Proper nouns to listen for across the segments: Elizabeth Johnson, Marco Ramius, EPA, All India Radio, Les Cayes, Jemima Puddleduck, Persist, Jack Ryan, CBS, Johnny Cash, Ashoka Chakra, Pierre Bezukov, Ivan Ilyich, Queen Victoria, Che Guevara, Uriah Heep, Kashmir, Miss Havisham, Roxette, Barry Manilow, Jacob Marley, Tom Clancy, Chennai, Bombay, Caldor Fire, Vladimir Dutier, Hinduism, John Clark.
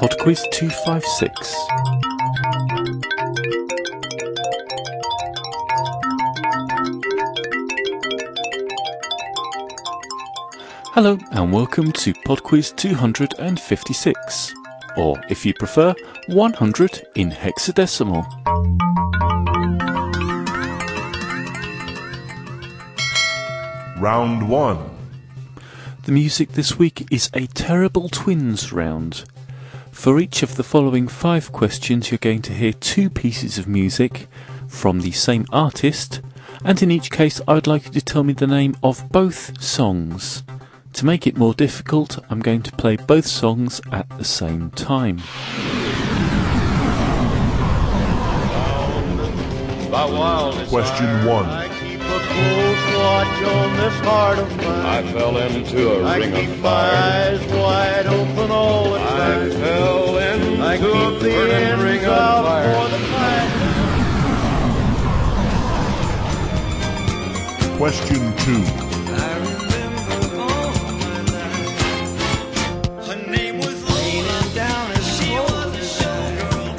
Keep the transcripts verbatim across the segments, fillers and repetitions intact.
PodQuiz two fifty-six. Hello and welcome to PodQuiz two fifty-six, or if you prefer, one hundred in hexadecimal. Round one. The music this week is a terrible twins round. For each of the following five questions you're going to hear two pieces of music from the same artist, and in each case I'd like you to tell me the name of both songs. To make it more difficult, I'm going to play both songs at the same time. Question one. Watch on this heart of mine. I fell into a I ring of fire. I keep my eyes wide open all the time. I fell into I a burning ring of fire. For the fire. Question two. I remember all my life. Her name was Lena Down, and she was a shy girl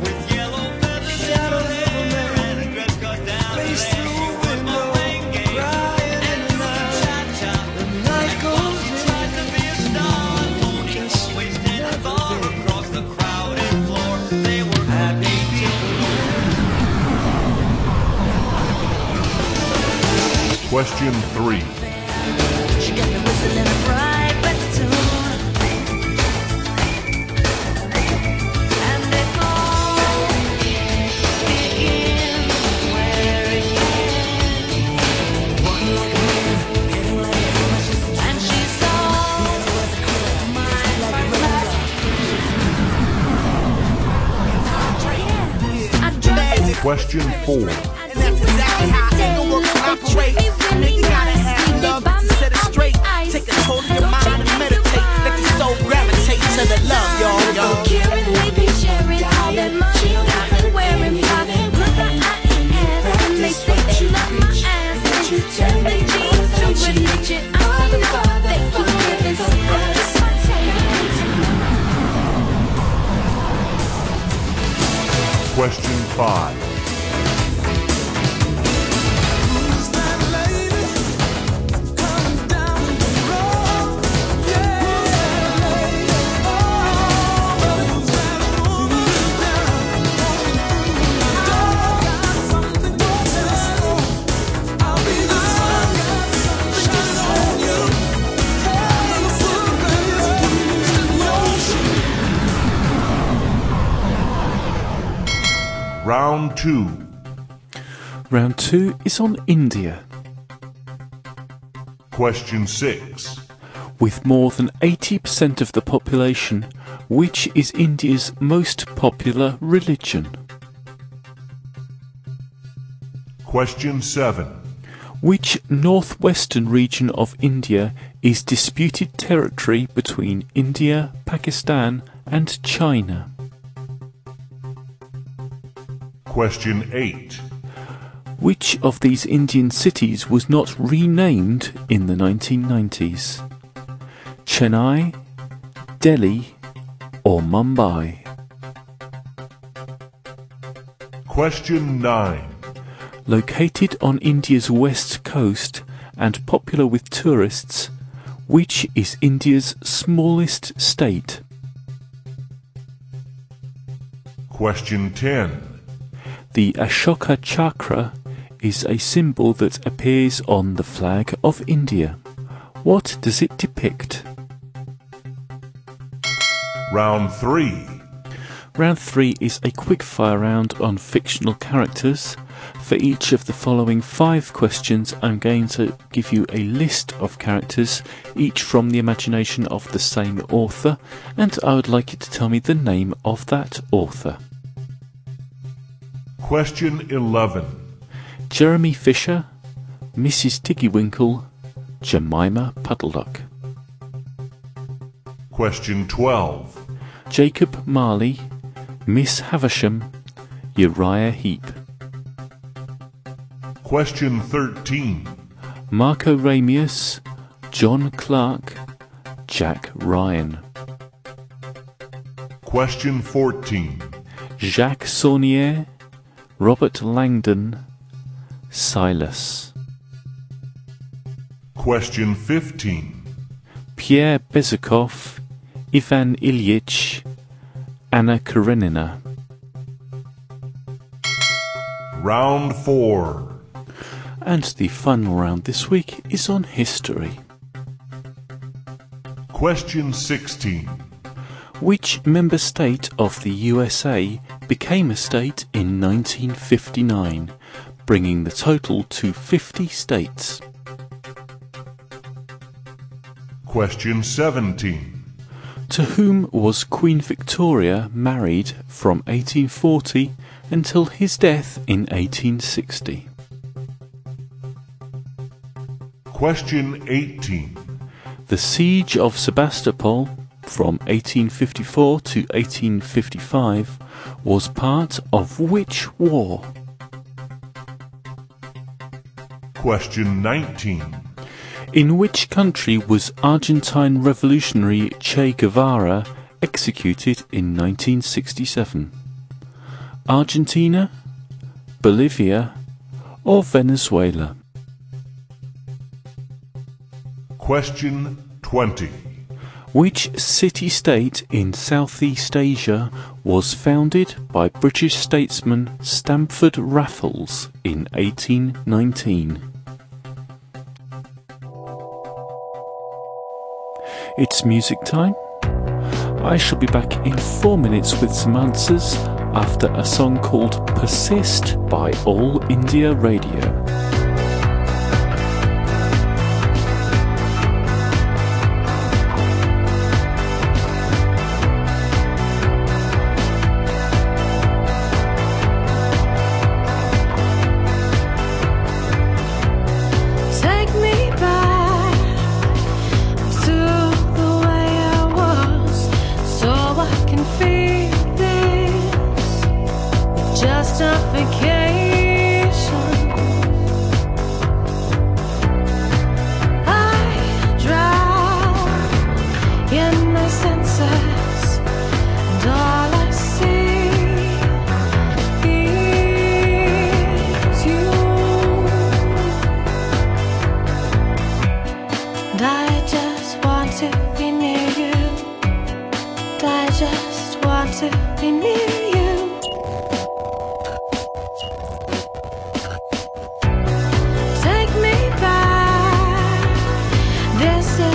with yellow feathers, shadow hair, and her dress got down face through. Question three. She got the whistle and a bright back tune. And they all begin where it can. Walking like a man, feeling like a woman. And she saw it was a cool of mine. Like a relax. I dropped it. Question four. And that's exactly how I know what I operate. Question five. Round two. Round two is on India. Question six. With more than eighty percent of the population, which is India's most popular religion? Question seven. Which northwestern region of India is disputed territory between India, Pakistan, and China? Question eight. Which of these Indian cities was not renamed in the nineteen nineties? Chennai, Delhi, or Mumbai? Question nine. Located on India's west coast and popular with tourists, which is India's smallest state? Question ten. The Ashoka Chakra is a symbol that appears on the flag of India. What does it depict? Round three. Round three is a quickfire round on fictional characters. For each of the following five questions, I'm going to give you a list of characters, each from the imagination of the same author, and I would like you to tell me the name of that author. Question eleven. Jeremy Fisher, Missus Tiggywinkle, Jemima Puddleduck. Question twelve. Jacob Marley, Miss Havisham, Uriah Heep. Question thirteen. Marco Ramius, John Clark, Jack Ryan. Question fourteen. Jacques Saunier, Robert Langdon, Silas. Question fifteen. Pierre Bezukov, Ivan Ilyich, Anna Karenina. Round four. And the final round this week is on history. Question sixteen. Which member state of the U S A became a state in nineteen fifty-nine, bringing the total to fifty states? Question seventeen. To whom was Queen Victoria married from eighteen forty until his death in eighteen sixty? Question eighteen. The siege of Sebastopol from eighteen fifty-four to eighteen fifty-five was part of which war? Question nineteen. In which country was Argentine revolutionary Che Guevara executed in nineteen sixty-seven? Argentina, Bolivia, or Venezuela? Question twenty. Which city-state in Southeast Asia was founded by British statesman Stamford Raffles in eighteen nineteen? It's music time. I shall be back in four minutes with some answers after a song called Persist by All India Radio. Feel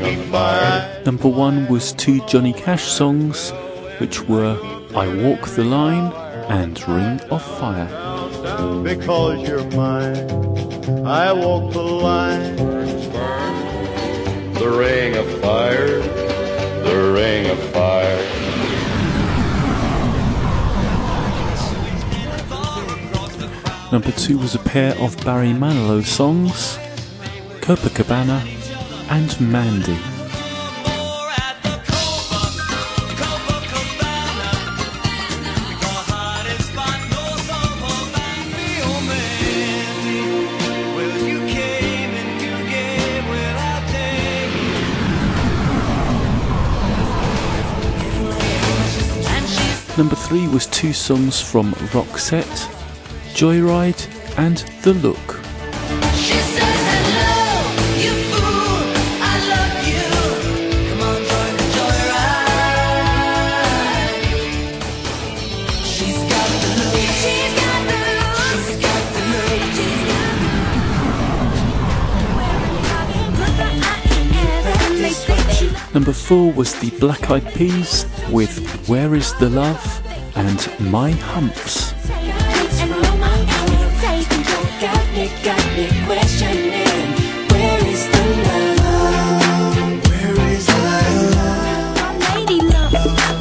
Ring of Fire. Number one was two Johnny Cash songs, which were I Walk the Line and Ring of Fire. Because you're mine, I walk the line. The Ring of Fire, the Ring of Fire. Number two was a pair of Barry Manilow songs, Copacabana and Mandy. Number three was two songs from Roxette, Joyride and The Look. She says hello, you fool, I love you. Come on, join the joyride. She's got the look, she's got the look, she's got the look, she's got the look. Number four was the Black Eyed Peas with Where Is the Love and My Humps. Got me questioning, where is the love? Where is the love? My lady love,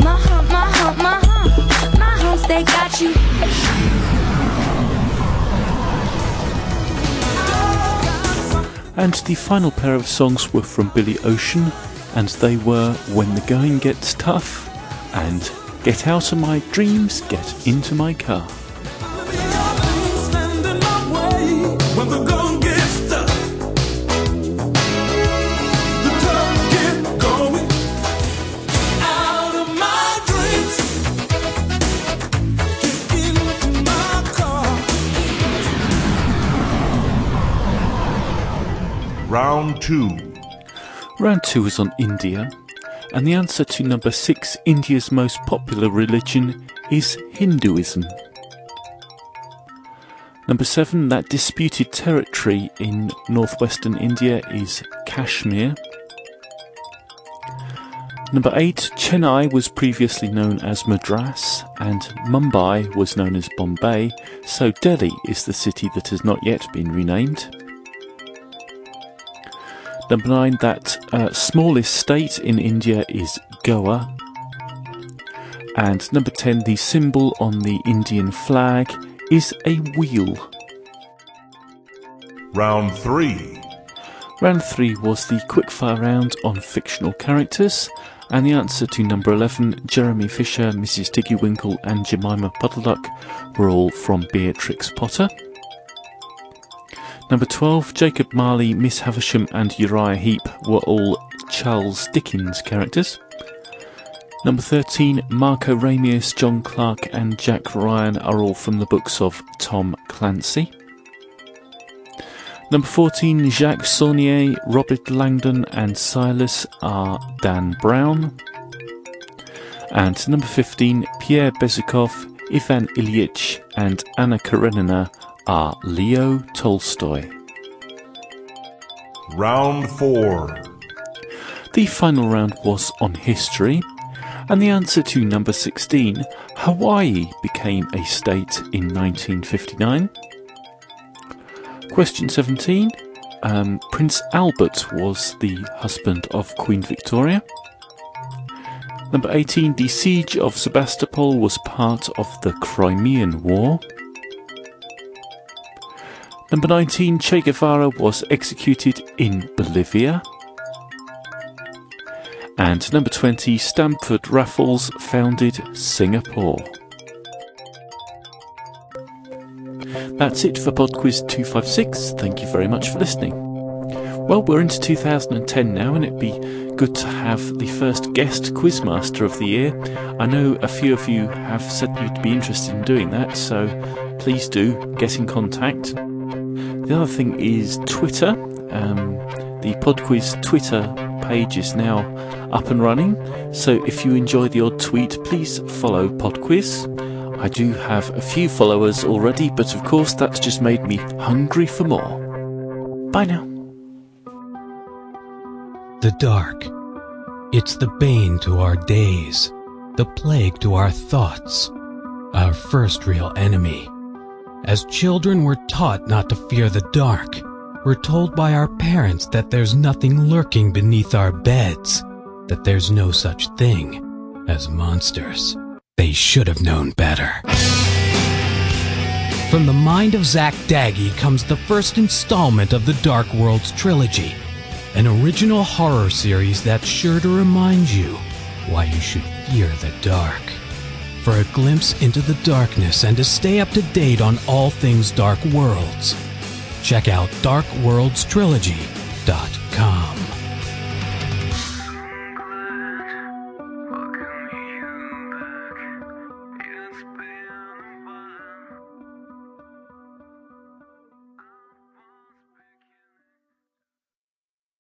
my hump, my hump, my hump, my humps, they got you. And the final pair of songs were from Billy Ocean, and they were When the Going Gets Tough and Get Out of My Dreams, Get Into My Car. Round two. Round two is on India, and the answer to number six, India's most popular religion, is Hinduism. Number seven, that disputed territory in northwestern India is Kashmir. Number eight, Chennai was previously known as Madras, and Mumbai was known as Bombay, so Delhi is the city that has not yet been renamed. Number nine, that uh, smallest state in India is Goa. And number ten, the symbol on the Indian flag is a wheel. Round three. Round three was the quickfire round on fictional characters, and the answer to number eleven, Jeremy Fisher, Missus Tiggywinkle and Jemima Puddleduck, were all from Beatrix Potter. Number twelve, Jacob Marley, Miss Havisham and Uriah Heep were all Charles Dickens characters. Number thirteen, Marco Ramius, John Clark and Jack Ryan are all from the books of Tom Clancy. Number fourteen, Jacques Saunier, Robert Langdon and Silas are Dan Brown. And number fifteen, Pierre Bezukov, Ivan Ilyich and Anna Karenina are Leo Tolstoy. Round four. The final round was on history, and the answer to number sixteen, Hawaii became a state in nineteen fifty-nine. Question seventeen, um, Prince Albert was the husband of Queen Victoria. Number eighteen, the siege of Sebastopol was part of the Crimean War. Number nineteen, Che Guevara was executed in Bolivia. And number twenty, Stamford Raffles founded Singapore. That's it for PodQuiz two fifty-six. Thank you very much for listening. Well, we're into two thousand ten now, and it'd be good to have the first guest quizmaster of the year. I know a few of you have said you'd be interested in doing that, so please do get in contact. The other thing is Twitter. Um, the PodQuiz Twitter page is now up and running, so if you enjoy the odd tweet, please follow PodQuiz. I do have a few followers already, but of course that's just made me hungry for more. Bye now. the dark. It's the bane to our days, the plague to our thoughts, our first real enemy. As children, we're taught not to fear the dark. We're told by our parents that there's nothing lurking beneath our beds, that there's no such thing as monsters. They should have known better. From the mind of Zack Daggy comes the first installment of the Dark Worlds trilogy, an original horror series that's sure to remind you why you should fear the dark. For a glimpse into the darkness and to stay up to date on all things Dark Worlds, check out dark worlds trilogy dot com.